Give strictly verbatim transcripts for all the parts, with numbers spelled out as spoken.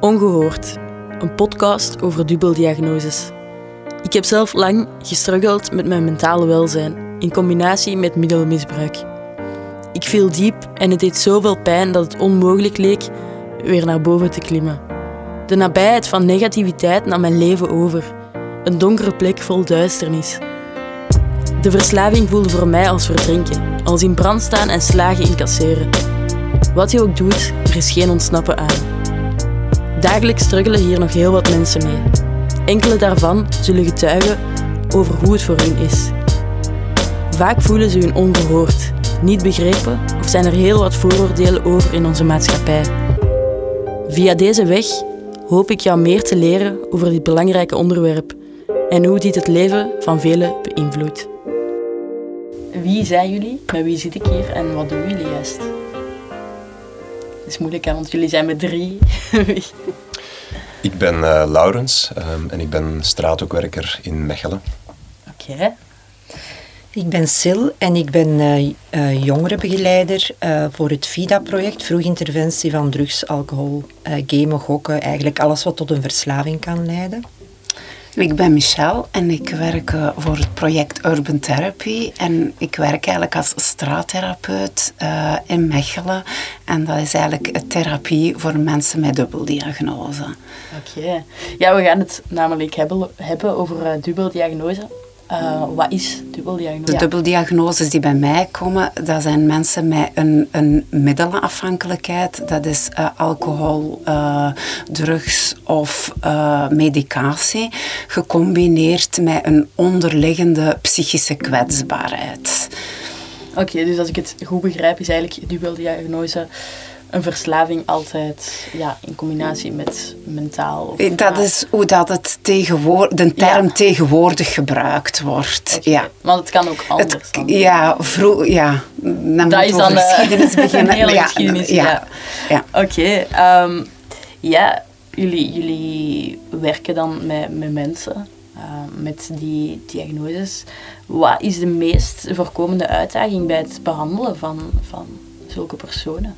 Ongehoord, een podcast over dubbeldiagnoses. Ik heb zelf lang gestruggeld met mijn mentale welzijn, in combinatie met middelenmisbruik. Ik viel diep en het deed zoveel pijn dat het onmogelijk leek weer naar boven te klimmen. De nabijheid van negativiteit nam mijn leven over. Een donkere plek vol duisternis. De verslaving voelde voor mij als verdrinken, als in brand staan en slagen incasseren. Wat je ook doet, er is geen ontsnappen aan. Dagelijks struggelen hier nog heel wat mensen mee. Enkele daarvan zullen getuigen over hoe het voor hun is. Vaak voelen ze hun ongehoord, niet begrepen of zijn er heel wat vooroordelen over in onze maatschappij. Via deze weg hoop ik jou meer te leren over dit belangrijke onderwerp en hoe dit het leven van velen beïnvloedt. Wie zijn jullie? Met wie zit ik hier en wat doen jullie juist? Het is moeilijk, hè, want jullie zijn met drie. Ik ben uh, Laurens um, en ik ben straathoekwerker in Mechelen. Oké. Okay. Ik ben Sil en ik ben uh, uh, jongerenbegeleider uh, voor het VIDA-project, vroeg interventie van drugs, alcohol, uh, gamen, gokken, eigenlijk alles wat tot een verslaving kan leiden. Ik ben Michelle en ik werk uh, voor het project Urban Therapy en ik werk eigenlijk als straattherapeut uh, in Mechelen en dat is eigenlijk therapie voor mensen met dubbeldiagnose. Oké. Okay. Ja, we gaan het namelijk hebben, hebben over uh, dubbeldiagnose. Uh, wat is dubbeldiagnose? De dubbeldiagnoses die bij mij komen, dat zijn mensen met een, een middelenafhankelijkheid. Dat is uh, alcohol, uh, drugs of uh, medicatie, gecombineerd met een onderliggende psychische kwetsbaarheid. Oké, okay, dus als ik het goed begrijp, is eigenlijk dubbeldiagnose een verslaving altijd, ja, in combinatie met mentaal. Of dat maar. Is hoe dat het tegenwoordig, de term ja. tegenwoordig gebruikt wordt. Okay. Ja. Want het kan ook anders. Het, dan. Ja, vroeg, ja. Dan dat is dan de geschiedenis beginnen. Hele ja, geschiedenis, ja. ja. ja. Oké. Okay, um, ja, jullie, jullie werken dan met, met mensen, uh, met die diagnoses. Wat is de meest voorkomende uitdaging bij het behandelen van, van zulke personen?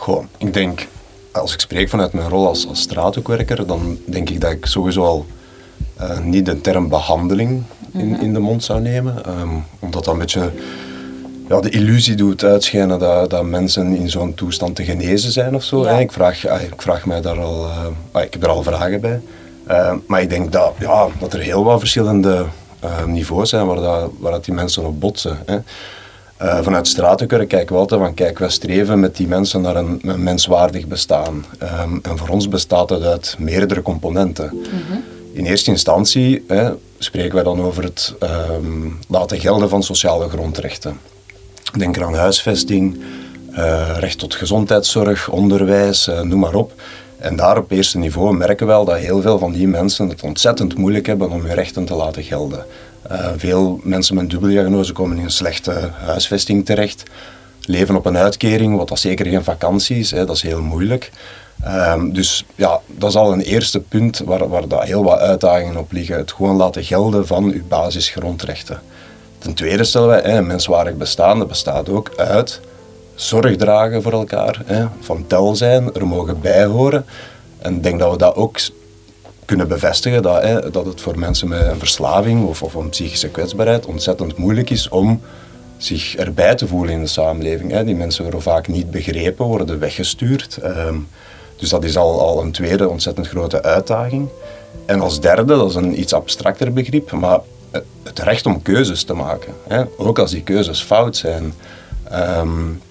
Goh, ik denk, als ik spreek vanuit mijn rol als, als straathoekwerker, dan denk ik dat ik sowieso al uh, niet de term behandeling in, in de mond zou nemen. Um, omdat dat een beetje ja, de illusie doet uitschijnen dat, dat mensen in zo'n toestand te genezen zijn of zo. Ja. Ik, vraag, ik vraag mij daar al, uh, ik heb er al vragen bij. Uh, maar ik denk dat, ja, dat er heel wat verschillende uh, niveaus zijn waar, dat, waar dat die mensen op botsen. Hè. Uh, vanuit straathoekwerk kijken we altijd van, kijk, wij streven met die mensen naar een, een menswaardig bestaan. Um, en voor ons bestaat dat uit meerdere componenten. Mm-hmm. In eerste instantie hè, spreken wij dan over het um, laten gelden van sociale grondrechten. Denk aan huisvesting, uh, recht tot gezondheidszorg, onderwijs, uh, noem maar op. En daar op eerste niveau merken we wel dat heel veel van die mensen het ontzettend moeilijk hebben om hun rechten te laten gelden. Uh, veel mensen met dubbeldiagnose komen in een slechte huisvesting terecht, leven op een uitkering, wat dat zeker geen vakantie is, hè, dat is heel moeilijk. Um, dus ja, dat is al een eerste punt waar, waar dat heel wat uitdagingen op liggen. Het gewoon laten gelden van uw basisgrondrechten. Ten tweede stellen wij, hè, een menswaardig bestaan, dat bestaat ook uit zorg dragen voor elkaar, hè, van tel zijn, er mogen bij horen. En ik denk dat we dat ook kunnen bevestigen dat, hè, dat het voor mensen met een verslaving of, of een psychische kwetsbaarheid ontzettend moeilijk is om zich erbij te voelen in de samenleving. Hè. Die mensen worden vaak niet begrepen, worden weggestuurd. Um, dus dat is al, al een tweede ontzettend grote uitdaging. En als derde, dat is een iets abstracter begrip, maar het recht om keuzes te maken. Hè. Ook als die keuzes fout zijn. Um,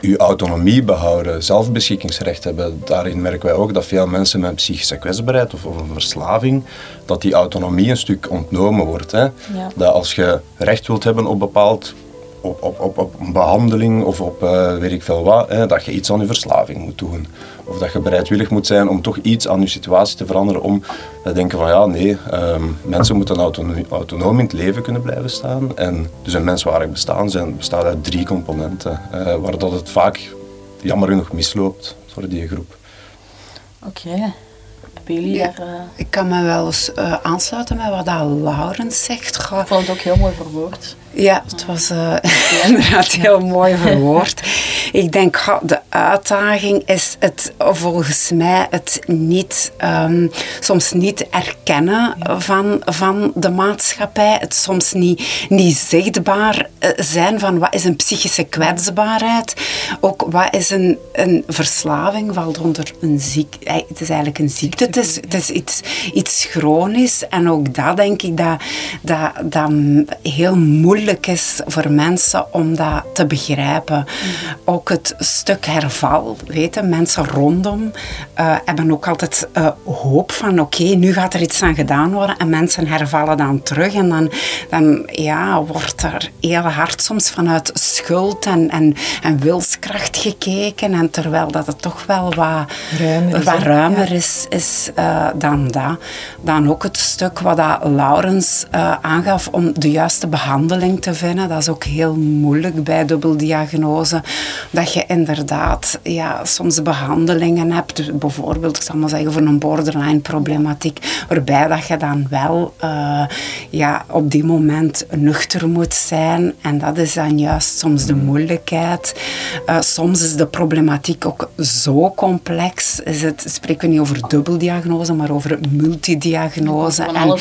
Uw autonomie behouden, zelfbeschikkingsrecht hebben, daarin merken wij ook dat veel mensen met een psychische kwetsbaarheid of, of een verslaving, dat die autonomie een stuk ontnomen wordt. Hè? Ja. Dat als je recht wilt hebben op bepaald, op, op, op, op een behandeling of op uh, weet ik veel wat, hè, dat je iets aan je verslaving moet doen. Of dat je bereidwillig moet zijn om toch iets aan je situatie te veranderen om te denken van ja, nee, um, mensen moeten autonoom, autonoom in het leven kunnen blijven staan. En dus een menswaardig bestaan zijn, bestaat uit drie componenten, uh, waar dat het vaak jammer genoeg misloopt voor die groep. Oké. Okay. Ja, ik kan me wel eens uh, aansluiten met wat dat Laurens zegt. Goh. Ik vond het ook heel mooi verwoord. Ja, het was uh, ja. inderdaad heel mooi verwoord. Ik denk, ha, de uitdaging is het volgens mij het niet, um, soms niet erkennen van, van de maatschappij. Het soms niet, niet zichtbaar zijn van wat is een psychische kwetsbaarheid. Ook wat is een, een verslaving, valt onder een ziekte. Het is eigenlijk een ziekte, het is, het is iets, iets chronisch. En ook dat denk ik dat, dat, dat heel moeilijk is voor mensen om dat te begrijpen. Ook het stuk herval, weten, mensen rondom uh, hebben ook altijd uh, hoop van oké, okay, nu gaat er iets aan gedaan worden en mensen hervallen dan terug en dan, dan ja, wordt er heel hard soms vanuit schuld en, en, en wilskracht gekeken en terwijl dat het toch wel wat ruimer, wat ruimer is, is uh, dan dat. Dan ook het stuk wat dat Laurens uh, aangaf om de juiste behandeling te vinden, dat is ook heel moeilijk bij dubbeldiagnose. Dat je inderdaad ja, soms behandelingen hebt, bijvoorbeeld, ik zal maar zeggen, voor een borderline problematiek, waarbij dat je dan wel uh, ja, op die moment nuchter moet zijn. En dat is dan juist soms de moeilijkheid. Uh, soms is de problematiek ook zo complex. Is het, spreken we niet over dubbeldiagnose, maar over multidiagnose. En,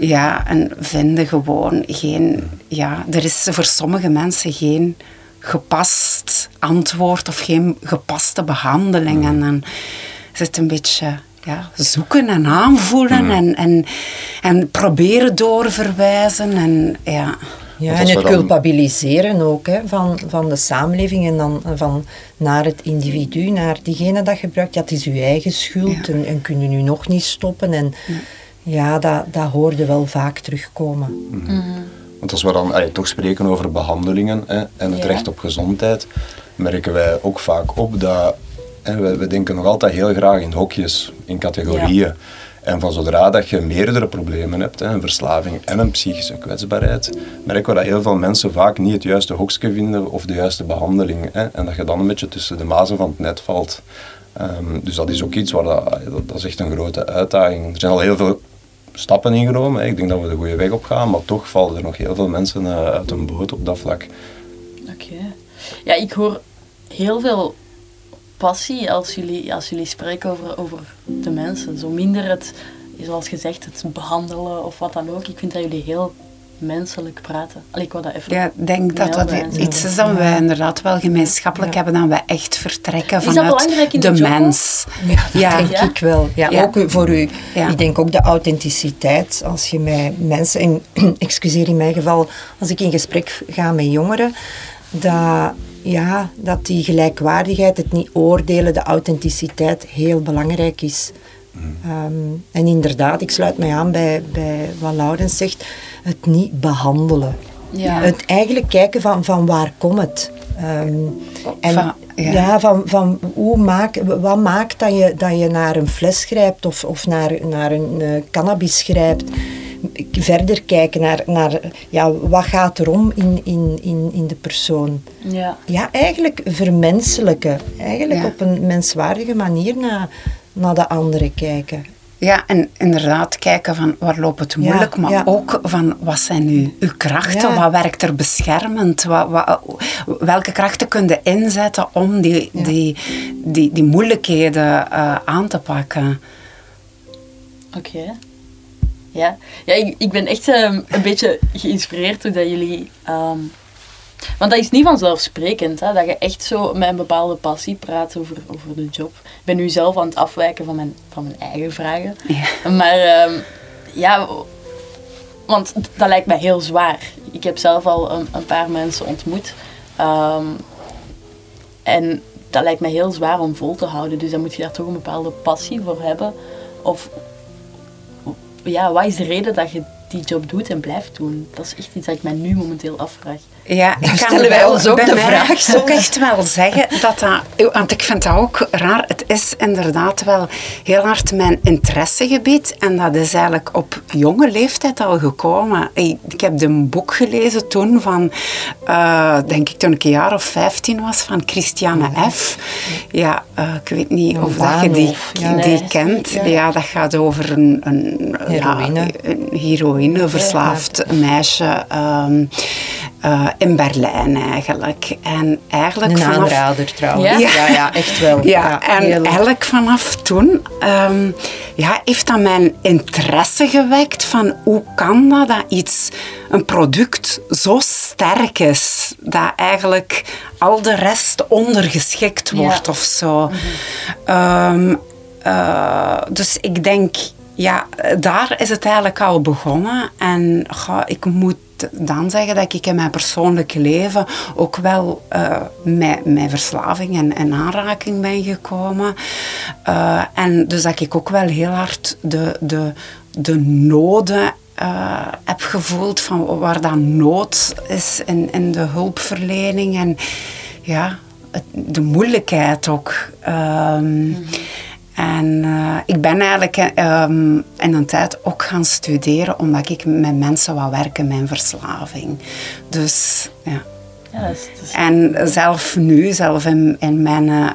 ja, en vinden gewoon geen... Ja, er is voor sommige mensen geen... gepast antwoord of geen gepaste behandeling. En dan is het een beetje ja, zoeken en aanvoelen mm. en, en, en proberen doorverwijzen. En, ja. Ja, en het culpabiliseren ook hè, van, van de samenleving en dan van naar het individu, naar diegene dat gebruikt. Ja, het is uw eigen schuld ja. en, en kun je nu nog niet stoppen. En ja, ja dat, dat hoorde wel vaak terugkomen. Mm. Mm. Want als we dan allee, toch spreken over behandelingen hè, en het ja. recht op gezondheid, merken wij ook vaak op dat hè, we, we denken nog altijd heel graag in hokjes, in categorieën. Ja. En van zodra dat je meerdere problemen hebt, hè, een verslaving en een psychische kwetsbaarheid, merken we dat heel veel mensen vaak niet het juiste hokje vinden of de juiste behandeling. Hè, en dat je dan een beetje tussen de mazen van het net valt. Um, dus dat is ook iets waar dat, dat is echt een grote uitdaging. Er zijn al heel veel stappen ingenomen. Ik denk dat we de goede weg op gaan, maar toch vallen er nog heel veel mensen uit een boot op dat vlak. Oké. Okay. Ja, ik hoor heel veel passie als jullie, als jullie spreken over, over de mensen. Zo minder het, zoals gezegd, het behandelen of wat dan ook. Ik vind dat jullie heel menselijk praten. Allee, ik wou dat even... Ja, ik denk dat dat iets is dat wij inderdaad wel gemeenschappelijk ja. hebben, dat wij echt vertrekken vanuit de, de mens. Ja, ja, denk ja. ik wel. Ja, ja. Ook voor u. Ja. Ik denk ook de authenticiteit. Als je mij mensen... In, excuseer, in mijn geval, als ik in gesprek ga met jongeren, dat, ja, dat die gelijkwaardigheid, het niet oordelen, de authenticiteit heel belangrijk is. Um, en inderdaad, ik sluit mij aan bij, bij wat Laurens zegt, het niet behandelen. Ja. Het eigenlijk kijken van, van waar komt het? Um, en van, ja. Ja, van, van hoe maak, wat maakt dat je, dat je naar een fles grijpt of, of naar, naar een uh, cannabis grijpt? Verder kijken naar, naar ja, wat gaat er om in, in, in, in de persoon. Ja. Ja, eigenlijk vermenselijken. Eigenlijk ja. op een menswaardige manier naar... naar de anderen kijken. Ja, en inderdaad kijken van waar loopt het moeilijk, ja, maar ja. ook van wat zijn nu uw krachten, ja. wat werkt er beschermend, wat, wat, welke krachten kun je inzetten om die, ja. die, die, die moeilijkheden uh, aan te pakken. Oké. Okay. Ja, ja ik, ik ben echt um, een beetje geïnspireerd door dat jullie... Um, want dat is niet vanzelfsprekend, hè, dat je echt zo met een bepaalde passie praat over, over de job. Ik ben nu zelf aan het afwijken van mijn, van mijn eigen vragen. Ja. Maar um, ja, want dat lijkt mij heel zwaar. Ik heb zelf al een, een paar mensen ontmoet. Um, en dat lijkt mij heel zwaar om vol te houden. Dus dan moet je daar toch een bepaalde passie voor hebben. Of ja, wat is de reden dat je die job doet en blijft doen? Dat is echt iets dat ik mij nu momenteel afvraag. Ja, ik stellen wij ons ook de vraag. Zou ik echt wel zeggen dat dat... Want ik vind dat ook raar. Het is inderdaad wel heel hard mijn interessegebied. En dat is eigenlijk op jonge leeftijd al gekomen. Ik, ik heb een boek gelezen toen van... Uh, denk ik toen ik een jaar of vijftien was, van Christiane F. Ja, uh, ik weet niet of dat je die, ja, die nee. kent. Ja. ja, dat gaat over een... een heroïne. Ja, een heroïneverslaafd meisje... Um, Uh, in Berlijn eigenlijk. En eigenlijk een vanaf... aanrader trouwens. Ja, ja, ja echt wel. Ja, ja, en heel... eigenlijk vanaf toen um, ja, heeft dat mijn interesse gewekt van hoe kan dat dat iets, een product zo sterk is dat eigenlijk al de rest ondergeschikt wordt ja. of zo. Mm-hmm. um, uh, dus ik denk, ja, daar is het eigenlijk al begonnen en goh, ik moet dan zeggen dat ik in mijn persoonlijke leven ook wel uh, met, met verslaving en, en aanraking ben gekomen. Uh, en dus dat ik ook wel heel hard de, de, de noden uh, heb gevoeld van waar dat nood is in, in de hulpverlening en ja, het, de moeilijkheid ook. Um, mm-hmm. En uh, ik ben eigenlijk um, in een tijd ook gaan studeren omdat ik met mensen wou werken met verslaving. Dus ja. ja dat is, dat is... En zelf nu, zelf in, in mijn, uh,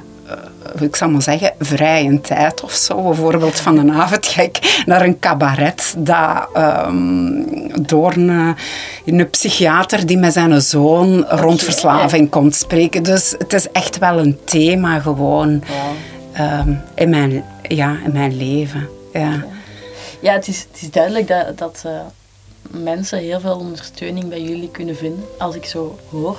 ik zal maar zeggen, vrije tijd of zo. Bijvoorbeeld van een avond ga ik naar een cabaret dat um, door een, een psychiater die met zijn zoon okay. rond verslaving komt spreken. Dus het is echt wel een thema gewoon. Ja. Um, in, mijn, ja, in mijn leven. Ja, ja het, is, het is duidelijk dat, dat uh, mensen heel veel ondersteuning bij jullie kunnen vinden, als ik zo hoor.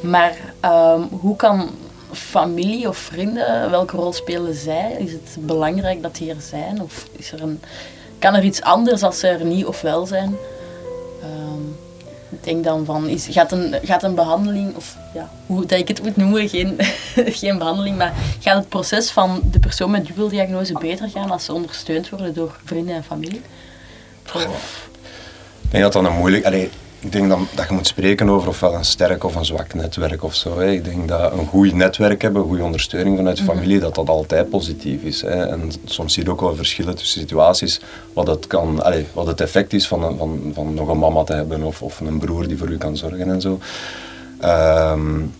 Maar um, hoe kan familie of vrienden, welke rol spelen zij? Is het belangrijk dat die er zijn? Of is er een, kan er iets anders als ze er niet of wel zijn? Um, Ik denk dan van, is, gaat, een, gaat een behandeling, of ja, hoe dat ik het moet noemen, geen, geen behandeling, maar gaat het proces van de persoon met dubbeldiagnose beter gaan als ze ondersteund worden door vrienden en familie? Goh. Ik denk dat dat een moeilijk... Allee, ik denk dat, dat je moet spreken over ofwel een sterk of een zwak netwerk of zo. Hè. Ik denk dat een goed netwerk hebben, goede ondersteuning vanuit de familie, mm-hmm. dat dat altijd positief is. Hè. En soms zie je ook wel verschillen tussen situaties, wat het, kan, allee, wat het effect is van, een, van, van nog een mama te hebben of, of een broer die voor u kan zorgen en zo. Um,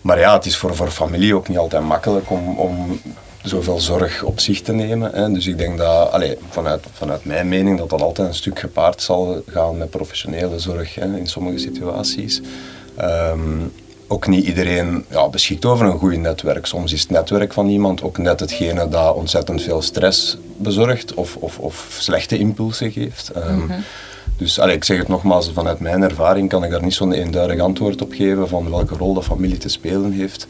maar ja, het is voor, voor familie ook niet altijd makkelijk om... om zoveel zorg op zich te nemen. Hè. Dus ik denk dat, allez, vanuit, vanuit mijn mening, dat dat altijd een stuk gepaard zal gaan met professionele zorg hè, in sommige situaties. Um, ook niet iedereen ja, beschikt over een goed netwerk. Soms is het netwerk van iemand ook net hetgene dat ontzettend veel stress bezorgt of, of, of slechte impulsen geeft. Um, mm-hmm. Dus allez, ik zeg het nogmaals, vanuit mijn ervaring kan ik daar niet zo'n eenduidig antwoord op geven van welke rol de familie te spelen heeft.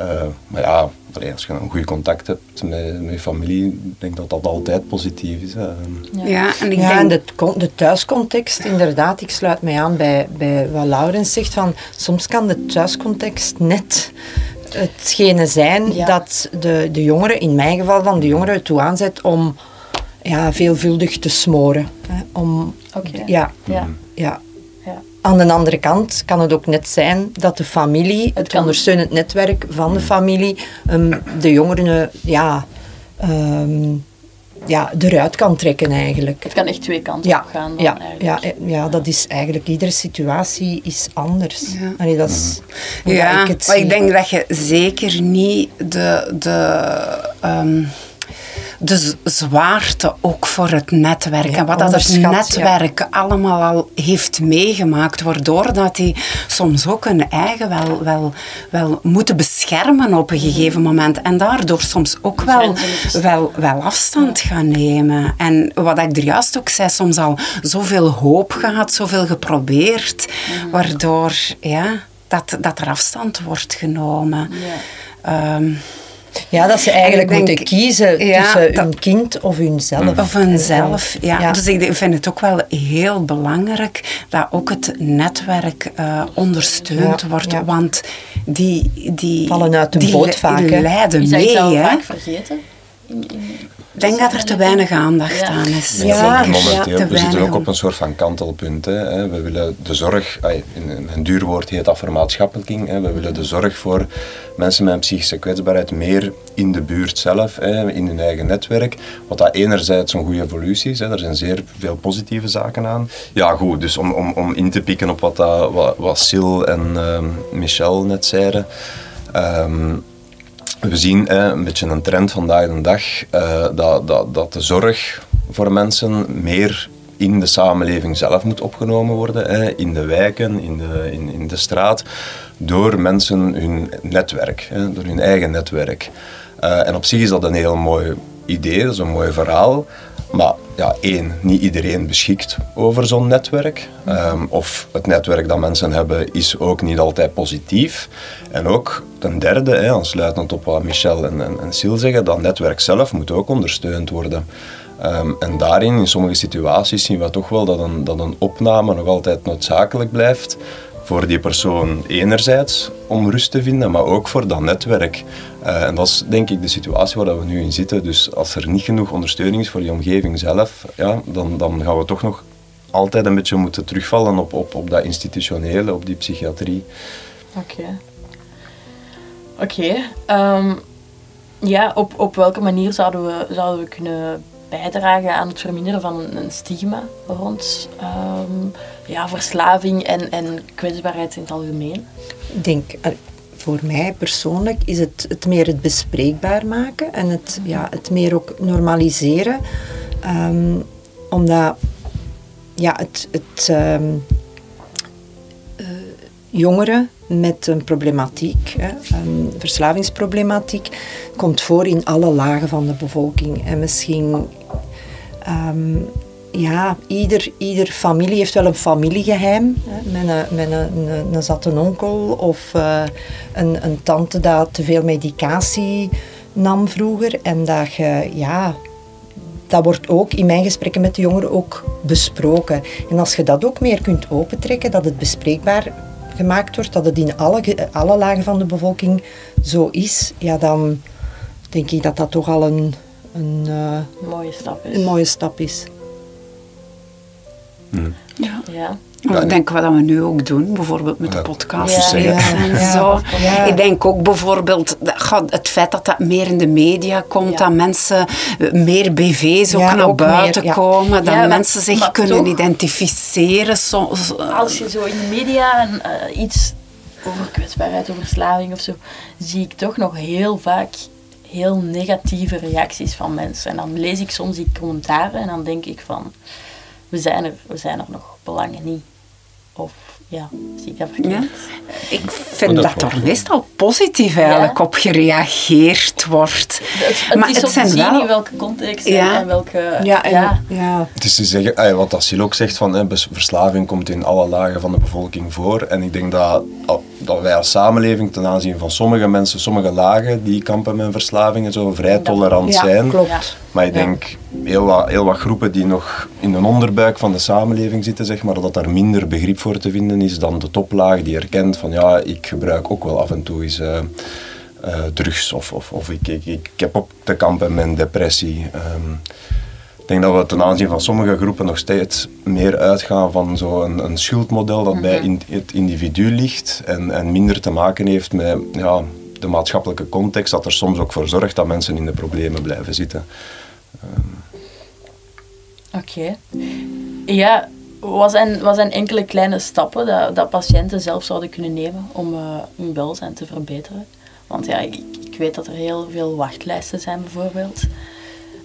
Uh, maar ja, als je een goed contact hebt met, met familie, denk dat dat altijd positief is. Hè. Ja. ja, en ik ja, denk de, de thuiscontext, inderdaad, ik sluit mij aan bij, bij wat Laurens zegt, van soms kan de thuiscontext net hetgene zijn ja. dat de, de jongeren, in mijn geval dan de jongeren, ertoe aanzet om ja, veelvuldig te smoren. Hè, om, okay. ja, ja. ja. Aan de andere kant kan het ook net zijn dat de familie, het ondersteunend netwerk van de familie, um, de jongeren ja, um, ja, eruit kan trekken eigenlijk. Het kan echt twee kanten ja, op gaan. Dan ja, ja, ja, ja, dat is eigenlijk, iedere situatie is anders. Ja, Allee, dat is, ja ik maar ik denk dat je zeker niet de... de um de zwaarte ook voor het netwerk. Ja, en wat dat het netwerk ja. allemaal al heeft meegemaakt, waardoor dat die soms ook hun eigen wel, wel, wel moeten beschermen op een gegeven moment. En daardoor soms ook wel, wel, wel afstand gaan nemen. En wat ik er juist ook zei, soms al zoveel hoop gehad, zoveel geprobeerd, waardoor ja, dat, dat er afstand wordt genomen. Ja. Um, Ja, dat ze eigenlijk denk, moeten kiezen ja, tussen dat, hun kind of hunzelf. Of hunzelf, ja. ja. Dus ik vind het ook wel heel belangrijk dat ook het netwerk uh, ondersteund ja, wordt. Ja. Want die, die... vallen uit de boot vaak. Die leiden mee. Is dat vaak vergeten? In, in Ik denk dat er te weinig aandacht ja. aan is. Ja, ja, momenteel. Ja, we zitten ook op een soort van kantelpunt. Hè. We willen de zorg, in een duur woord heet dat vermaatschappelijking. Hè. We willen de zorg voor mensen met een psychische kwetsbaarheid meer in de buurt zelf, hè, in hun eigen netwerk. Wat dat enerzijds een goede evolutie is. Hè. Er zijn zeer veel positieve zaken aan. Ja goed, dus om, om, om in te pikken op wat, dat, wat, wat Sil en um, Michel net zeiden. Um, We zien eh, een beetje een trend vandaag de dag eh, dat, dat, dat de zorg voor mensen meer in de samenleving zelf moet opgenomen worden, hè, in de wijken, in de, in, in de straat, door mensen hun netwerk, hè, door hun eigen netwerk. Uh, en op zich is dat een heel mooi idee, dat is een mooi verhaal. Maar ja, één, niet iedereen beschikt over zo'n netwerk. Um, of het netwerk dat mensen hebben is ook niet altijd positief. En ook ten derde, hè, aansluitend op wat Michel en, en, en Sil zeggen, dat netwerk zelf moet ook ondersteund worden. Um, en daarin, in sommige situaties, zien we toch wel dat een, dat een opname nog altijd noodzakelijk blijft. Voor die persoon enerzijds om rust te vinden, maar ook voor dat netwerk. Uh, en dat is denk ik de situatie waar we nu in zitten. Dus als er niet genoeg ondersteuning is voor die omgeving zelf, ja, dan, dan gaan we toch nog altijd een beetje moeten terugvallen op, op, op dat institutionele, op die psychiatrie. Oké. Oké. Um, ja, op, op welke manier zouden we, zouden we kunnen bijdragen aan het verminderen van een stigma rond um, ja, verslaving en, en kwetsbaarheid in het algemeen? Ik denk, voor mij persoonlijk is het, het meer het bespreekbaar maken en het, mm-hmm. ja, het meer ook normaliseren. Um, omdat ja, het, het um, uh, jongeren met een problematiek, een verslavingsproblematiek, komt voor in alle lagen van de bevolking. En misschien, um, ja, ieder, ieder familie heeft wel een familiegeheim, hè, met, een, met een, een, een zatte onkel of uh, een, een tante dat te veel medicatie nam vroeger. En dat je, ja, dat wordt ook in mijn gesprekken met de jongeren ook besproken. En als je dat ook meer kunt opentrekken, dat het bespreekbaar gemaakt wordt, dat het in alle, alle lagen van de bevolking zo is, ja, dan denk ik dat dat toch al een, een, uh, een, mooie, stap is. een mooie stap is. Hmm. Ja. Ja. Ja, ik denk wat we nu ook doen, bijvoorbeeld met de podcast. Ja, ja, ja. Zo. Ja. Ik denk ook bijvoorbeeld het feit dat dat meer in de media komt, ja. dat mensen meer B V's ook ja, naar ook buiten meer, ja. komen, dat ja, mensen zich maar kunnen toch identificeren. Soms. Als je zo in de media en, uh, iets over kwetsbaarheid, over verslaving of zo, zie ik toch nog heel vaak heel negatieve reacties van mensen. En dan lees ik soms die commentaren en dan denk ik van, we zijn er, we zijn er nog. Belangen niet. Of ja, zie ik dat verkeerd? Ja. Ik vind oh, dat, dat er meestal positief eigenlijk ja. op gereageerd wordt. Het, het maar is het op zijn wel in welke context ja. en, en welke... Ja, en, ja. ja. Het is te zeggen, wat Sil ook zegt, van, hè, verslaving komt in alle lagen van de bevolking voor. En ik denk dat, dat wij als samenleving ten aanzien van sommige mensen, sommige lagen die kampen met verslaving en zo, vrij dat, tolerant ja, zijn. Klopt. Ja. Maar ik denk, ja. heel, wat, heel wat groepen die nog in de onderbuik van de samenleving zitten, zeg maar, dat daar minder begrip voor te vinden is dan de toplaag die erkent van ja, ik gebruik ook wel af en toe eens uh, uh, drugs of, of, of ik, ik, ik heb op te kampen met depressie. Um, ik denk dat we ten aanzien van sommige groepen nog steeds meer uitgaan van zo'n een schuldmodel dat bij in, het individu ligt en, en minder te maken heeft met... Ja, de maatschappelijke context, dat er soms ook voor zorgt dat mensen in de problemen blijven zitten. Um. Oké. Okay. Ja, wat zijn, wat zijn enkele kleine stappen dat, dat patiënten zelf zouden kunnen nemen om uh, hun welzijn te verbeteren? Want ja, ik, ik weet dat er heel veel wachtlijsten zijn bijvoorbeeld.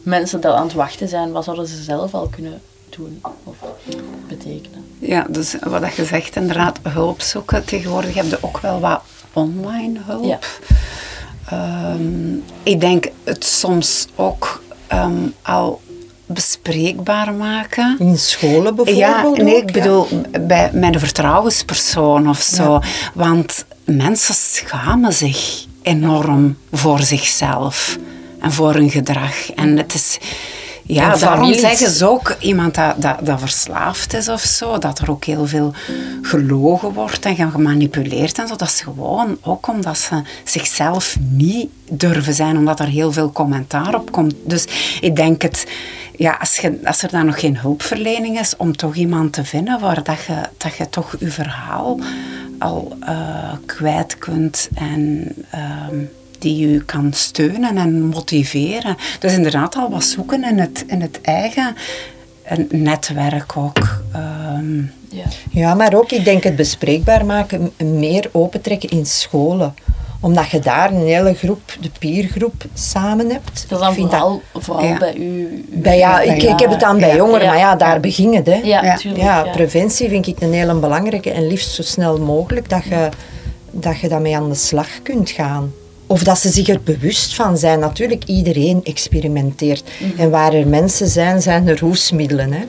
Mensen die aan het wachten zijn, wat zouden ze zelf al kunnen doen of betekenen? Ja, dus wat je zegt inderdaad, hulp zoeken. Tegenwoordig heb je ook wel wat online hulp. Ja. Um, ik denk het soms ook um, al bespreekbaar maken. In scholen bijvoorbeeld? Ja, nee, ook, ik bedoel ja. bij mijn vertrouwenspersoon of zo. Ja. Want mensen schamen zich enorm voor zichzelf en voor hun gedrag. En het is... Ja, daarom zeggen ze ook, iemand dat, dat, dat verslaafd is of zo, dat er ook heel veel gelogen wordt en gemanipuleerd en zo. Dat is gewoon ook omdat ze zichzelf niet durven zijn, omdat er heel veel commentaar op komt. Dus ik denk het, ja, als, je, als er dan nog geen hulpverlening is, om toch iemand te vinden waar dat je, dat je toch je verhaal al uh, kwijt kunt en... Um, die je kan steunen en motiveren. Dus inderdaad al wat zoeken in het, in het eigen netwerk ook. Um, ja. ja, maar ook, ik denk het bespreekbaar maken, meer opentrekken in scholen. Omdat je daar een hele groep, de peergroep, samen hebt. Dat is dan vooral, dat, vooral ja. bij u? u bij, ja, ik, ik heb het dan bij ja, jongeren, ja, maar ja, daar ja. begint het. Hè. Ja, ja. Tuurlijk, ja, ja, preventie vind ik een hele belangrijke. En liefst zo snel mogelijk dat je, dat je daarmee aan de slag kunt gaan. Of dat ze zich er bewust van zijn. Natuurlijk, iedereen experimenteert. Mm-hmm. En waar er mensen zijn, zijn er roesmiddelen. Hè.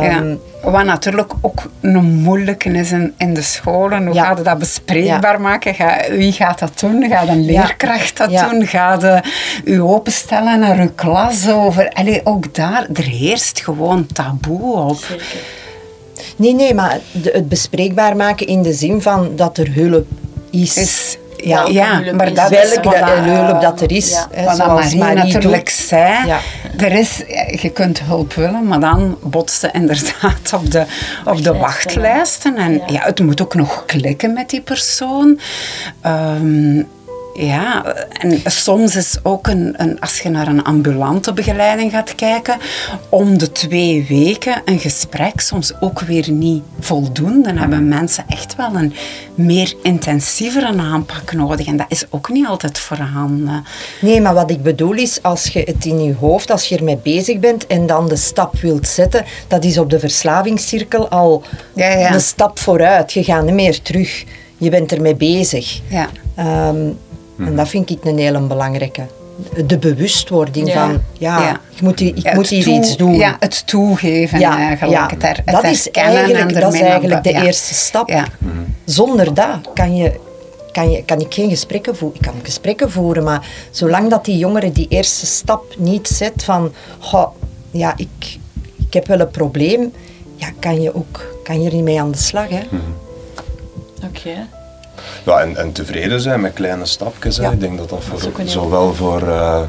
Ja. Um, ja. Wat natuurlijk ook een moeilijke is in, in de scholen. Hoe ja. gaat dat bespreekbaar ja. maken? Ga, wie gaat dat doen? Gaat een leerkracht ja. dat ja. doen? Gaat uh, u openstellen naar uw klas? Over? Allee, ook daar, er heerst gewoon taboe op. Zeker. Nee, nee, maar de, het bespreekbaar maken in de zin van dat er hulp is... is Ja, ja, ja, maar dat is welk hulp dat er is. Ja. Hè, wat Marie, Marie natuurlijk doet. zei, ja. er is, je kunt hulp willen, maar dan botste inderdaad op de, op de wachtlijsten. En ja. ja, het moet ook nog klikken met die persoon. Um, Ja, en soms is ook, een, een, als je naar een ambulante begeleiding gaat kijken, om de twee weken een gesprek soms ook weer niet voldoende. Dan hebben mensen echt wel een meer intensievere aanpak nodig. En dat is ook niet altijd voorhanden. Nee, maar wat ik bedoel is, als je het in je hoofd, als je ermee bezig bent en dan de stap wilt zetten, dat is op de verslavingscirkel al ja, ja. een stap vooruit. Je gaat niet meer terug. Je bent ermee bezig. Ja. Um, En dat vind ik een hele belangrijke. De bewustwording ja. van, ja, ja, ik moet hier, ik ja, moet hier toe, iets doen. Ja, het toegeven ja, eigenlijk. Ja, het her, het dat is eigenlijk, dat is eigenlijk de ja. eerste stap. Ja. Zonder dat kan, je, kan, je, kan ik geen gesprekken voeren. Ik kan gesprekken voeren, maar zolang dat die jongere die eerste stap niet zet van, goh, ja, ik, ik heb wel een probleem, ja, kan je ook, kan je er niet mee aan de slag, hè. Mm-hmm. Oké. Okay. Ja, en, en tevreden zijn met kleine stapjes. Ja. Ik denk dat dat, voor, dat zowel voor, uh,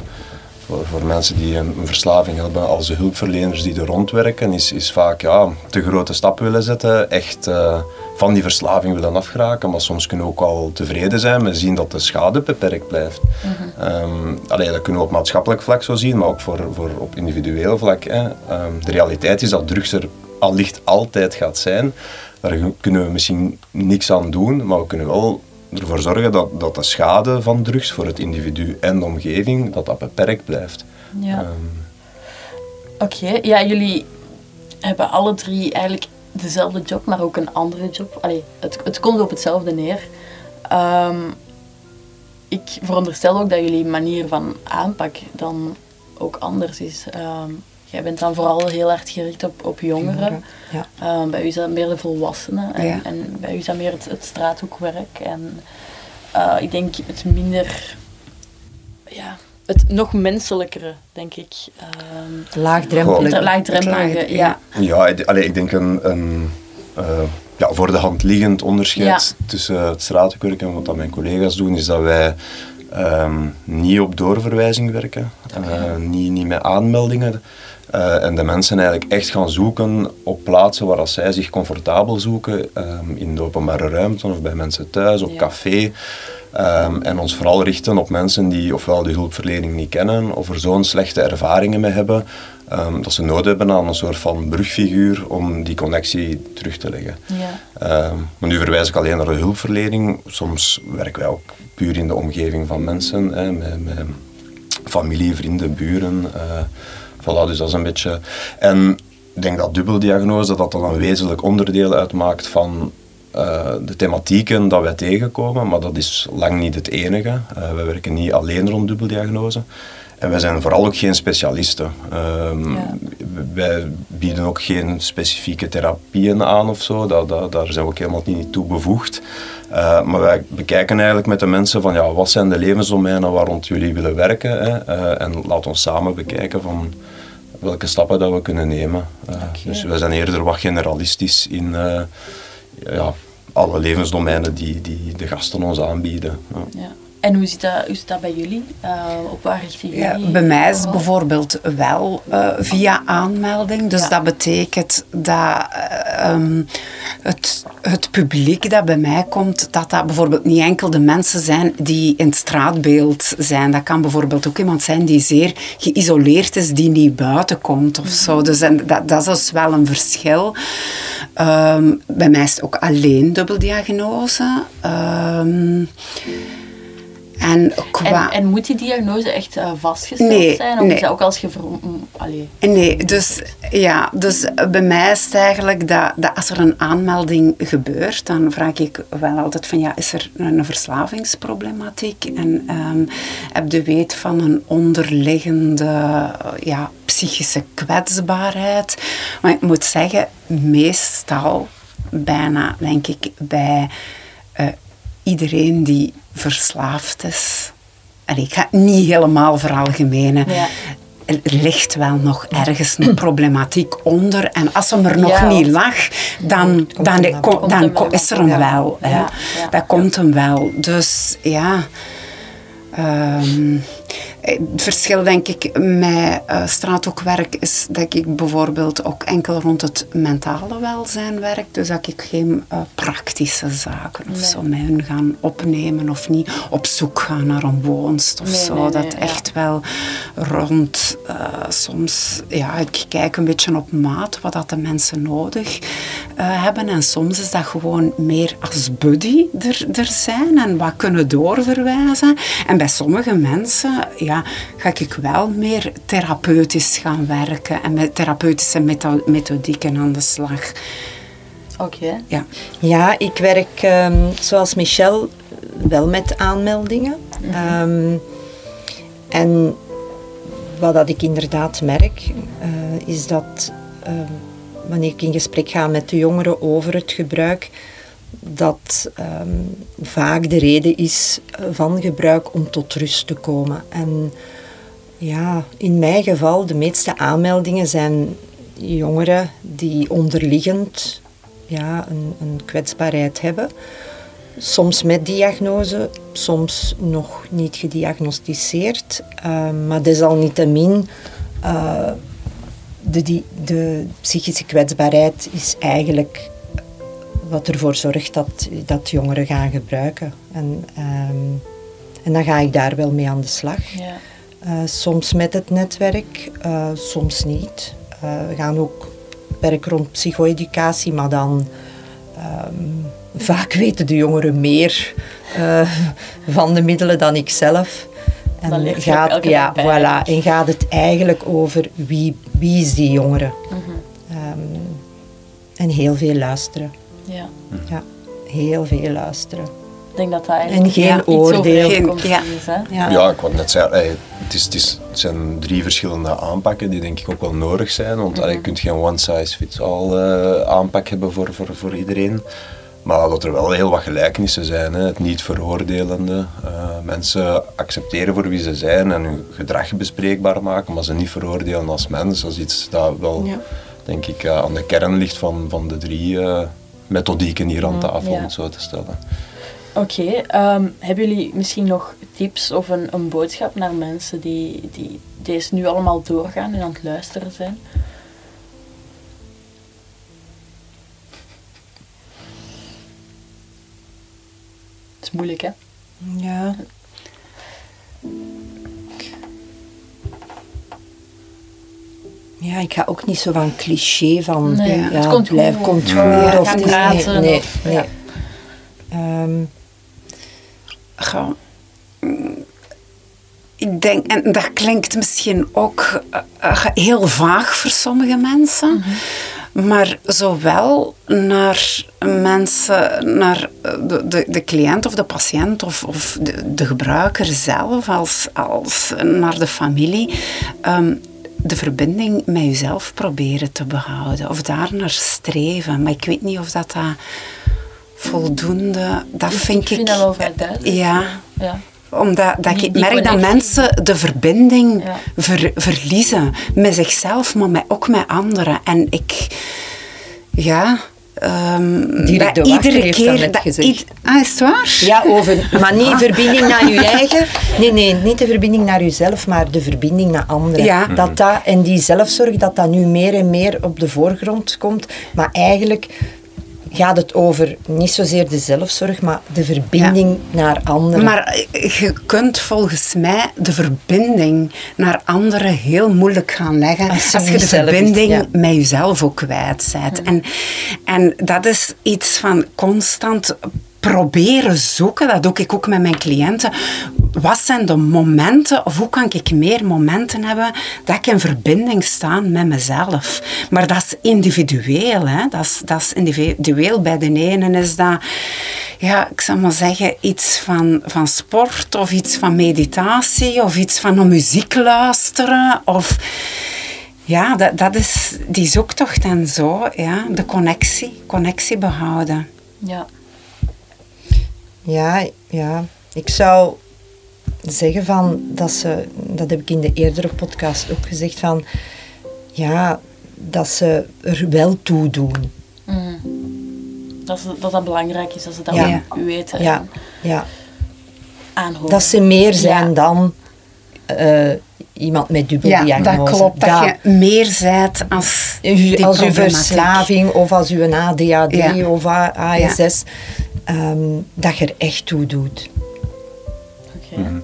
voor, voor mensen die een, een verslaving hebben als de hulpverleners die er rondwerken, is, is vaak ja, te grote stap willen zetten, echt uh, van die verslaving willen afgeraken. Maar soms kunnen we ook al tevreden zijn met zien dat de schade beperkt blijft. Mm-hmm. Um, allee, dat kunnen we op maatschappelijk vlak zo zien, maar ook voor, voor op individueel vlak. Hè. Um, de realiteit is dat drugs er allicht altijd gaat zijn. Daar kunnen we misschien niks aan doen, maar we kunnen wel ervoor zorgen dat, dat de schade van drugs voor het individu en de omgeving, dat dat beperkt blijft. Ja. Um. Oké, okay. Ja, jullie hebben alle drie eigenlijk dezelfde job, maar ook een andere job. Allee, het, het komt op hetzelfde neer. Um, ik veronderstel ook dat jullie manier van aanpak dan ook anders is. Um, Jij bent dan vooral heel hard gericht op, op jongeren. Ja. Uh, bij u is dat meer de volwassenen. En, ja. en bij u is dat meer het, het straathoekwerk. En uh, ik denk het minder... Ja, het nog menselijkere, denk ik. Uh, Laagdrempelige. Laagdrempelige, ja. Ja, allee, ik denk een... een uh, ja, voor de hand liggend onderscheid ja. tussen het straathoekwerk en wat dat mijn collega's doen, is dat wij... Um, niet op doorverwijzing werken, okay. uh, niet, niet met aanmeldingen uh, en de mensen eigenlijk echt gaan zoeken op plaatsen waar als zij zich comfortabel zoeken, um, in de openbare ruimte of bij mensen thuis, op ja. café um, en ons vooral richten op mensen die ofwel de hulpverlening niet kennen of er zo'n slechte ervaringen mee hebben um, dat ze nood hebben aan een soort van brugfiguur om die connectie terug te leggen. Ja. Um, maar nu verwijs ik alleen naar de hulpverlening, soms werken wij ook puur in de omgeving van mensen, hè, met, met familie, vrienden, buren. Uh, voilà, dus dat is een beetje... En ik denk dat dubbeldiagnose, dat dat een wezenlijk onderdeel uitmaakt van uh, de thematieken dat wij tegenkomen, maar dat is lang niet het enige. Uh, wij werken niet alleen rond dubbeldiagnose. En wij zijn vooral ook geen specialisten. Um, ja. Wij bieden ook geen specifieke therapieën aan of zo. Dat, dat, daar zijn we ook helemaal niet toe bevoegd. Uh, maar wij bekijken eigenlijk met de mensen van ja, wat zijn de levensdomeinen waar rond jullie willen werken. Hè? Uh, en laat ons samen bekijken van welke stappen dat we kunnen nemen. Uh, okay. Dus wij zijn eerder wat generalistisch in uh, ja, alle levensdomeinen die, die de gasten ons aanbieden. Uh. Ja. En hoe zit dat, hoe zit dat bij jullie? Uh, op waar richting jullie? Ja, bij mij is het bijvoorbeeld wel uh, via aanmelding. Dus ja. dat betekent dat uh, um, het, het publiek dat bij mij komt, dat dat bijvoorbeeld niet enkel de mensen zijn die in het straatbeeld zijn. Dat kan bijvoorbeeld ook iemand zijn die zeer geïsoleerd is, die niet buiten komt of zo. Dus en dat, dat is dus wel een verschil. Um, bij mij is het ook alleen dubbeldiagnose. Um, En, qua... en, en moet die diagnose echt uh, vastgesteld nee, zijn? Of nee. is dat ook als je... Ver... Allee. Nee, dus, ja, dus bij mij is het eigenlijk dat, dat als er een aanmelding gebeurt, dan vraag ik wel altijd van, ja, is er een verslavingsproblematiek? En um, heb je weet van een onderliggende ja, psychische kwetsbaarheid? Maar ik moet zeggen, meestal, bijna, denk ik, bij... Uh, Iedereen die verslaafd is, en ik ga het niet helemaal veralgemenen, ja. ligt wel nog ergens een problematiek onder. En als hem er nog ja, niet lag, dan, dan, dan, dan, dan, dan is er hem wel. Ja. Hè. Ja, ja. Dat komt hem wel. Dus ja... Um, het verschil, denk ik, met uh, straathoekwerk is dat ik bijvoorbeeld ook enkel rond het mentale welzijn werk. Dus dat ik geen uh, praktische zaken of nee. zo met hun gaan opnemen of niet op zoek gaan naar een woonst of nee, zo. Nee, nee, dat nee, echt ja. wel rond uh, soms, ja, ik kijk een beetje op maat wat dat de mensen nodig uh, hebben. En soms is dat gewoon meer als buddy er, er zijn en wat kunnen doorverwijzen. En bij sommige mensen, ja, ga ik wel meer therapeutisch gaan werken en met therapeutische methodieken aan de slag. Oké. Okay. Ja. ja, ik werk, um, zoals Michel, wel met aanmeldingen. Mm-hmm. Um, en wat dat ik inderdaad merk, uh, is dat uh, wanneer ik in gesprek ga met de jongeren over het gebruik, dat um, vaak de reden is van gebruik om tot rust te komen. En ja, in mijn geval, de meeste aanmeldingen zijn jongeren die onderliggend ja, een, een kwetsbaarheid hebben. Soms met diagnose, soms nog niet gediagnosticeerd. Uh, maar desalniettemin, uh, de, die, de psychische kwetsbaarheid is eigenlijk... wat ervoor zorgt dat, dat jongeren gaan gebruiken. En, um, en dan ga ik daar wel mee aan de slag. Ja. Uh, soms met het netwerk, uh, soms niet. Uh, we gaan ook werken rond psycho-educatie, maar dan um, vaak weten de jongeren meer uh, van de middelen dan ik zelf. En dan gaat, ja, voilà, en gaat het eigenlijk over wie, wie is die jongere. Mm-hmm. Um, en heel veel luisteren. Ja. ja, heel veel luisteren. Ik denk dat dat eigenlijk en geen ja, oordeel geen, ja. is. Hè? Ja. ja, ik wou net zeggen, het, is, het, is, het zijn drie verschillende aanpakken die denk ik ook wel nodig zijn. Want mm-hmm. je kunt geen one size fits all uh, aanpak hebben voor, voor, voor iedereen. Maar dat er wel heel wat gelijkenissen zijn. Hè? Het niet veroordelende. Uh, mensen accepteren voor wie ze zijn en hun gedrag bespreekbaar maken, maar ze niet veroordelen als mens. Dat is iets dat wel, ja. denk ik, uh, aan de kern ligt van, van de drie... Uh, methodieken hier aan tafel, om het zo te stellen. Oké, okay, um, hebben jullie misschien nog tips of een, een boodschap naar mensen die, die deze nu allemaal doorgaan en aan het luisteren zijn? Het is moeilijk, hè? Ja. Ja, ik ga ook niet zo van cliché van nee, ja, het komt blijf goed, komt goed ja, of praten. Nee, nee, nee. Ja. Um, Gewoon, ik denk, en dat klinkt misschien ook uh, heel vaag voor sommige mensen, mm-hmm. maar zowel naar mensen, naar de, de, de cliënt of de patiënt of, of de, de gebruiker zelf, als, als naar de familie. Um, De verbinding met jezelf proberen te behouden. Of daar naar streven. Maar ik weet niet of dat, dat voldoende... Dat ik vind ik... dat wel duidelijk. Ja. ja. Omdat dat die, ik merk dat mensen de verbinding ja. ver, verliezen. Met zichzelf, maar met, ook met anderen. En ik... Ja... Um, die dat iedere keer dat, dat gezegd. I- ah, is het waar? Ja, over, maar niet ah. verbinding naar je eigen. Nee, nee, niet de verbinding naar jezelf, maar de verbinding naar anderen. Ja. Dat dat, en die zelfzorg, dat dat nu meer en meer op de voorgrond komt. Maar eigenlijk gaat het over niet zozeer de zelfzorg, maar de verbinding ja. naar anderen. Maar je kunt volgens mij de verbinding naar anderen heel moeilijk gaan leggen als je, als je de verbinding ja. met jezelf ook kwijt bent. Ja. En, en dat is iets van constant proberen zoeken, dat doe ik ook met mijn cliënten. Wat zijn de momenten, of hoe kan ik meer momenten hebben dat ik in verbinding sta met mezelf? Maar dat is individueel, hè? Dat is, dat is individueel. Bij de ene is dat, ja, ik zal maar zeggen, iets van, van sport, of iets van meditatie, of iets van muziek luisteren, of... Ja, dat, dat is die zoektocht en zo, ja, de connectie, connectie behouden. Ja. Ja, ja, ik zou zeggen van, dat ze, dat heb ik in de eerdere podcast ook gezegd, van, ja, dat ze er wel toe doen. Mm. Dat, ze, dat dat belangrijk is, dat ze dat ja. weten. Ja, ja. Aanhoren. Dat ze meer zijn ja. dan... Uh, iemand met dubbeldiagnose. Ja, diagnose. Dat klopt. Dat, dat je meer bent als die als uw verslaving of als uw A D H D ja. of A S S. Ja. Um, dat je er echt toe doet. Okay. Mm-hmm.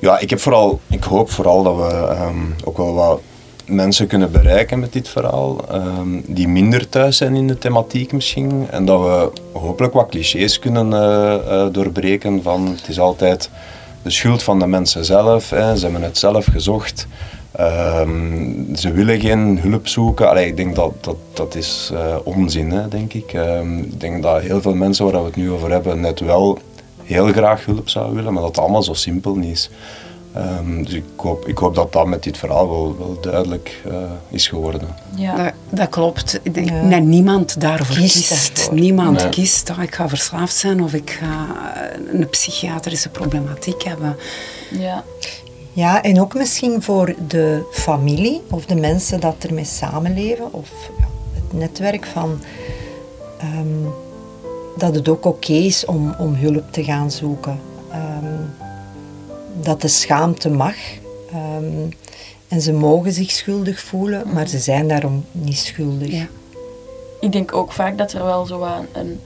Ja, ik heb vooral, ik hoop vooral dat we um, ook wel wat mensen kunnen bereiken met dit verhaal. Um, die minder thuis zijn in de thematiek misschien. En dat we hopelijk wat clichés kunnen uh, uh, doorbreken van het is altijd... De schuld van de mensen zelf, hè. Ze hebben het zelf gezocht, um, ze willen geen hulp zoeken. Allee, ik denk dat dat, dat is uh, onzin, hè, denk ik. Um, ik denk dat heel veel mensen waar we het nu over hebben net wel heel graag hulp zouden willen, maar dat het allemaal zo simpel niet is. Um, dus ik hoop, ik hoop dat dat met dit verhaal wel, wel duidelijk uh, is geworden. Ja, dat, dat klopt. Ik denk, ja. nee, niemand daarvoor kiest. kiest. Niemand nee. kiest dat ik ga verslaafd zijn of ik ga een psychiatrische problematiek hebben. Ja. Ja, en ook misschien voor de familie of de mensen dat ermee samenleven of ja, het netwerk van... Um, dat het ook oké is om, om hulp te gaan zoeken. Um, Dat de schaamte mag um, en ze mogen zich schuldig voelen, maar ze zijn daarom niet schuldig. Ja. Ik denk ook vaak dat er wel zo een,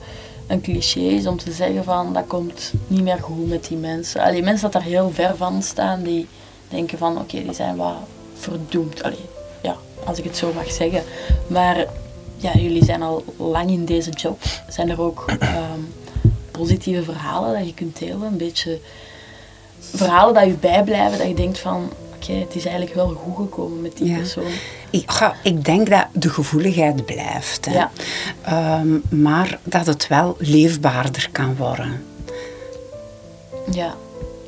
een cliché is om te zeggen van dat komt niet meer goed met die mensen. Allee, mensen dat daar heel ver van staan, die denken van oké, okay, die zijn wat verdoemd. Allee, ja, als ik het zo mag zeggen. Maar ja, jullie zijn al lang in deze job. Zijn er ook um, positieve verhalen dat je kunt delen, een beetje... Verhalen dat je bijblijven, dat je denkt van... Oké, okay, het is eigenlijk wel goed gekomen met die ja. persoon. Ik, ga, ik denk dat de gevoeligheid blijft. Hè. Ja. Um, maar dat het wel leefbaarder kan worden. Ja.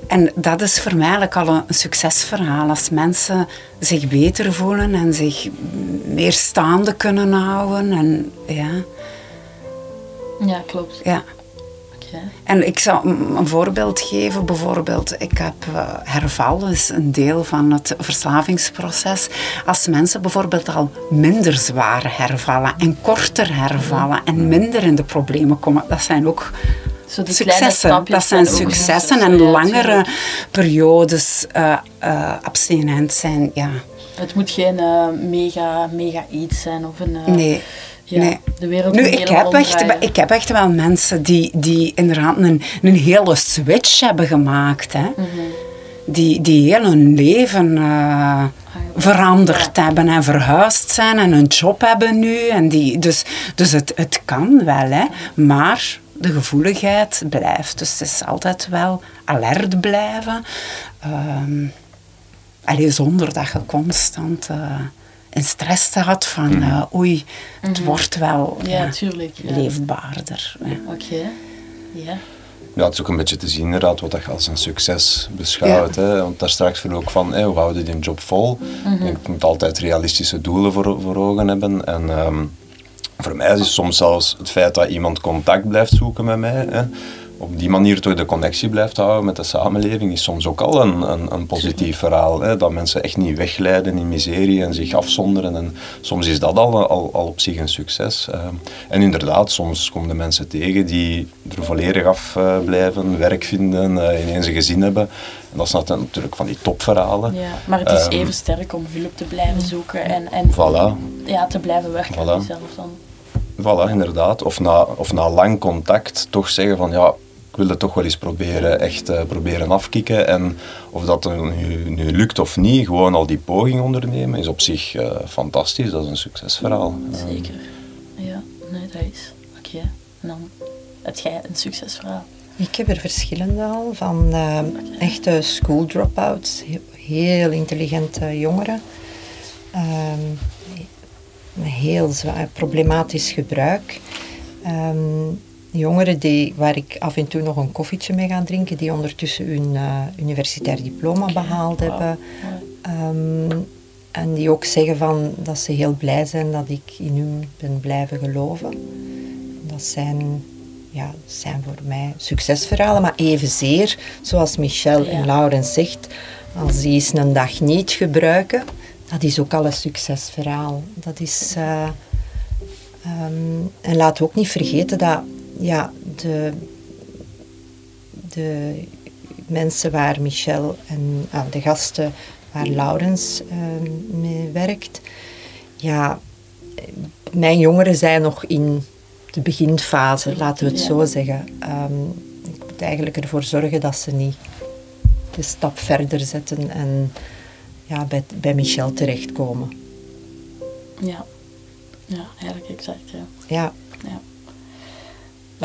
En dat is voor mij eigenlijk al een succesverhaal. Als mensen zich beter voelen en zich meer staande kunnen houden. En, ja. ja, klopt. Ja. En ik zal een voorbeeld geven. Bijvoorbeeld, ik heb uh, herval, dus een deel van het verslavingsproces. Als mensen bijvoorbeeld al minder zware hervallen en korter hervallen en minder in de problemen komen, dat zijn ook Zo successen. Dat zijn successen en langere periodes uh, uh, abstinent zijn. Ja. Het moet geen uh, mega, mega iets zijn of een... Uh, nee. Ja, nee. de wereld nu, ik, heb echt, ik heb echt wel mensen die, die inderdaad een, een hele switch hebben gemaakt. Hè. Mm-hmm. Die, die heel hun leven uh, veranderd ja. hebben en verhuisd zijn en een job hebben nu. En die, dus dus het, het kan wel, hè. Maar de gevoeligheid blijft. Dus het is altijd wel alert blijven. Um, alleen zonder dat je constant... Uh, en stress staat van mm-hmm. uh, oei, het mm-hmm. wordt wel ja, ja, tuurlijk, ja. leefbaarder. Ja. Oké, okay. yeah. ja. Het is ook een beetje te zien inderdaad wat je als een succes beschouwt. Ja. Hè? Want daar straks voor ook van, hey, hoe houden we die job vol? Mm-hmm. Je moet altijd realistische doelen voor, voor ogen hebben. En um, voor mij is het soms zelfs het feit dat iemand contact blijft zoeken met mij... Hè? Op die manier toch de connectie blijft houden met de samenleving is soms ook al een, een, een positief verhaal. Hè? Dat mensen echt niet wegleiden in miserie en zich afzonderen. En soms is dat al, al, al op zich een succes. Uh, en inderdaad, soms komen de mensen tegen die er volledig af uh, blijven, werk vinden, uh, ineens een gezin hebben. En dat zijn natuurlijk van die topverhalen. Ja, maar het is um, even sterk om hulp te blijven zoeken en, en voilà. ja, te blijven werken aan voilà. jezelf dan. Voilà, inderdaad. Of na, of na lang contact toch zeggen van ja... Ik wil het toch wel eens proberen, echt uh, proberen afkicken. En of dat nu, nu lukt of niet, gewoon al die poging ondernemen is op zich uh, fantastisch. Dat is een succesverhaal. Zeker. Ja, nee, dat is. Oké. Okay. En dan Heb jij een succesverhaal? Ik heb er verschillende al, van uh, okay. echte school dropouts, heel intelligente jongeren. Um, heel zwaar problematisch gebruik. Um, jongeren die, waar ik af en toe nog een koffietje mee ga drinken, die ondertussen hun uh, universitair diploma okay. behaald wow. hebben. Um, en die ook zeggen van, dat ze heel blij zijn dat ik in hun ben blijven geloven. Dat zijn... Ja, dat zijn voor mij succesverhalen, maar evenzeer, zoals Michel ja. en Laurens zegt, als die eens een dag niet gebruiken, dat is ook al een succesverhaal. Dat is, uh, um, en laat ook niet vergeten dat ja, de, de mensen waar Michel en uh, de gasten waar Laurens uh, mee werkt, ja, mijn jongeren zijn nog in... de beginfase, laten we het ja. zo zeggen. Um, ik moet eigenlijk ervoor zorgen dat ze niet de stap verder zetten en ja, bij, bij Michel terechtkomen. Ja, ja, eigenlijk exact. Ja. ja. ja.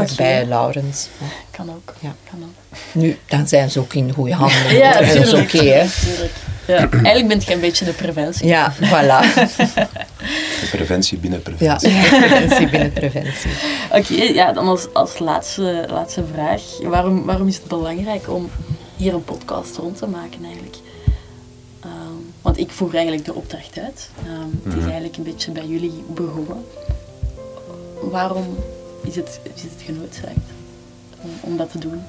Of okay. bij Laurens. Ja. Kan ook. Ja. Kan ook. Nu, dan zijn ze ook in goede handen. Ja, dat is oké, okay, hè? Ja. Eigenlijk ben je een beetje de preventie. Ja, voilà. De preventie binnen preventie. Ja, preventie binnen preventie. Oké, okay, ja, dan als, als laatste, laatste vraag. Waarom, waarom is het belangrijk om hier een podcast rond te maken eigenlijk? Um, want ik voer eigenlijk de opdracht uit. Um, het is eigenlijk een beetje bij jullie begonnen. Waarom is het, is het genoodzaakt om, om dat te doen?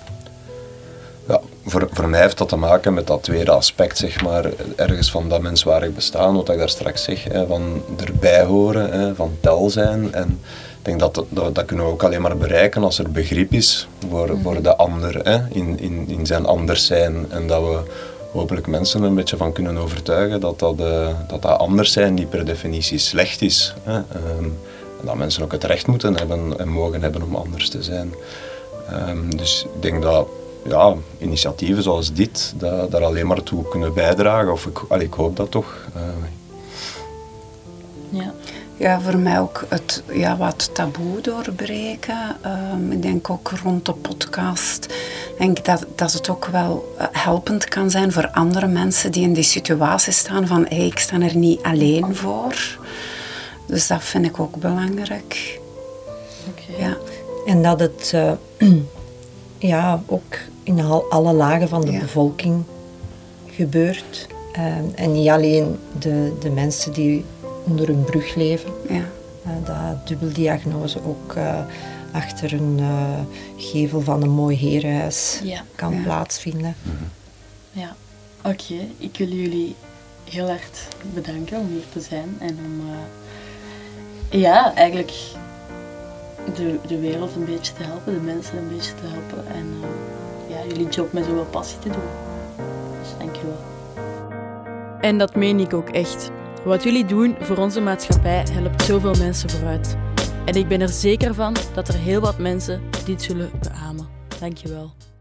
Ja, voor, voor mij heeft dat te maken met dat tweede aspect, zeg maar, ergens van dat menswaardig bestaan, wat ik daar straks zeg, hè, van erbij horen, hè, van tel zijn. En ik denk dat, dat dat kunnen we ook alleen maar bereiken als er begrip is voor, voor de ander, hè, in, in, in zijn anders zijn. En dat we hopelijk mensen een beetje van kunnen overtuigen dat dat, uh, dat, dat anders zijn niet per definitie slecht is. Hè, um, en dat mensen ook het recht moeten hebben en mogen hebben om anders te zijn. Um, dus ik denk dat... Ja, initiatieven zoals dit, dat, daar alleen maar toe kunnen bijdragen. Of ik, allee, ik hoop dat toch. Uh. Ja. ja, voor mij ook het ja, wat taboe doorbreken. Um, ik denk ook rond de podcast. Ik denk dat, dat het ook wel helpend kan zijn voor andere mensen die in die situatie staan van hey, ik sta er niet alleen voor. Dus dat vind ik ook belangrijk. Okay. Ja. En dat het... Uh, ja, ook in alle lagen van de ja. bevolking gebeurt. Uh, en niet alleen de, de mensen die onder een brug leven. Ja. Uh, dat dubbeldiagnose ook uh, achter een uh, gevel van een mooi herenhuis ja. kan ja. plaatsvinden. Ja, oké. Okay. Ik wil jullie heel hard bedanken om hier te zijn. En om uh, ja, eigenlijk... De, de wereld een beetje te helpen, de mensen een beetje te helpen en uh, ja, jullie job met zoveel passie te doen. Dus dankjewel. En dat meen ik ook echt. Wat jullie doen voor onze maatschappij helpt zoveel mensen vooruit. En ik ben er zeker van dat er heel wat mensen dit zullen beamen. Dankjewel.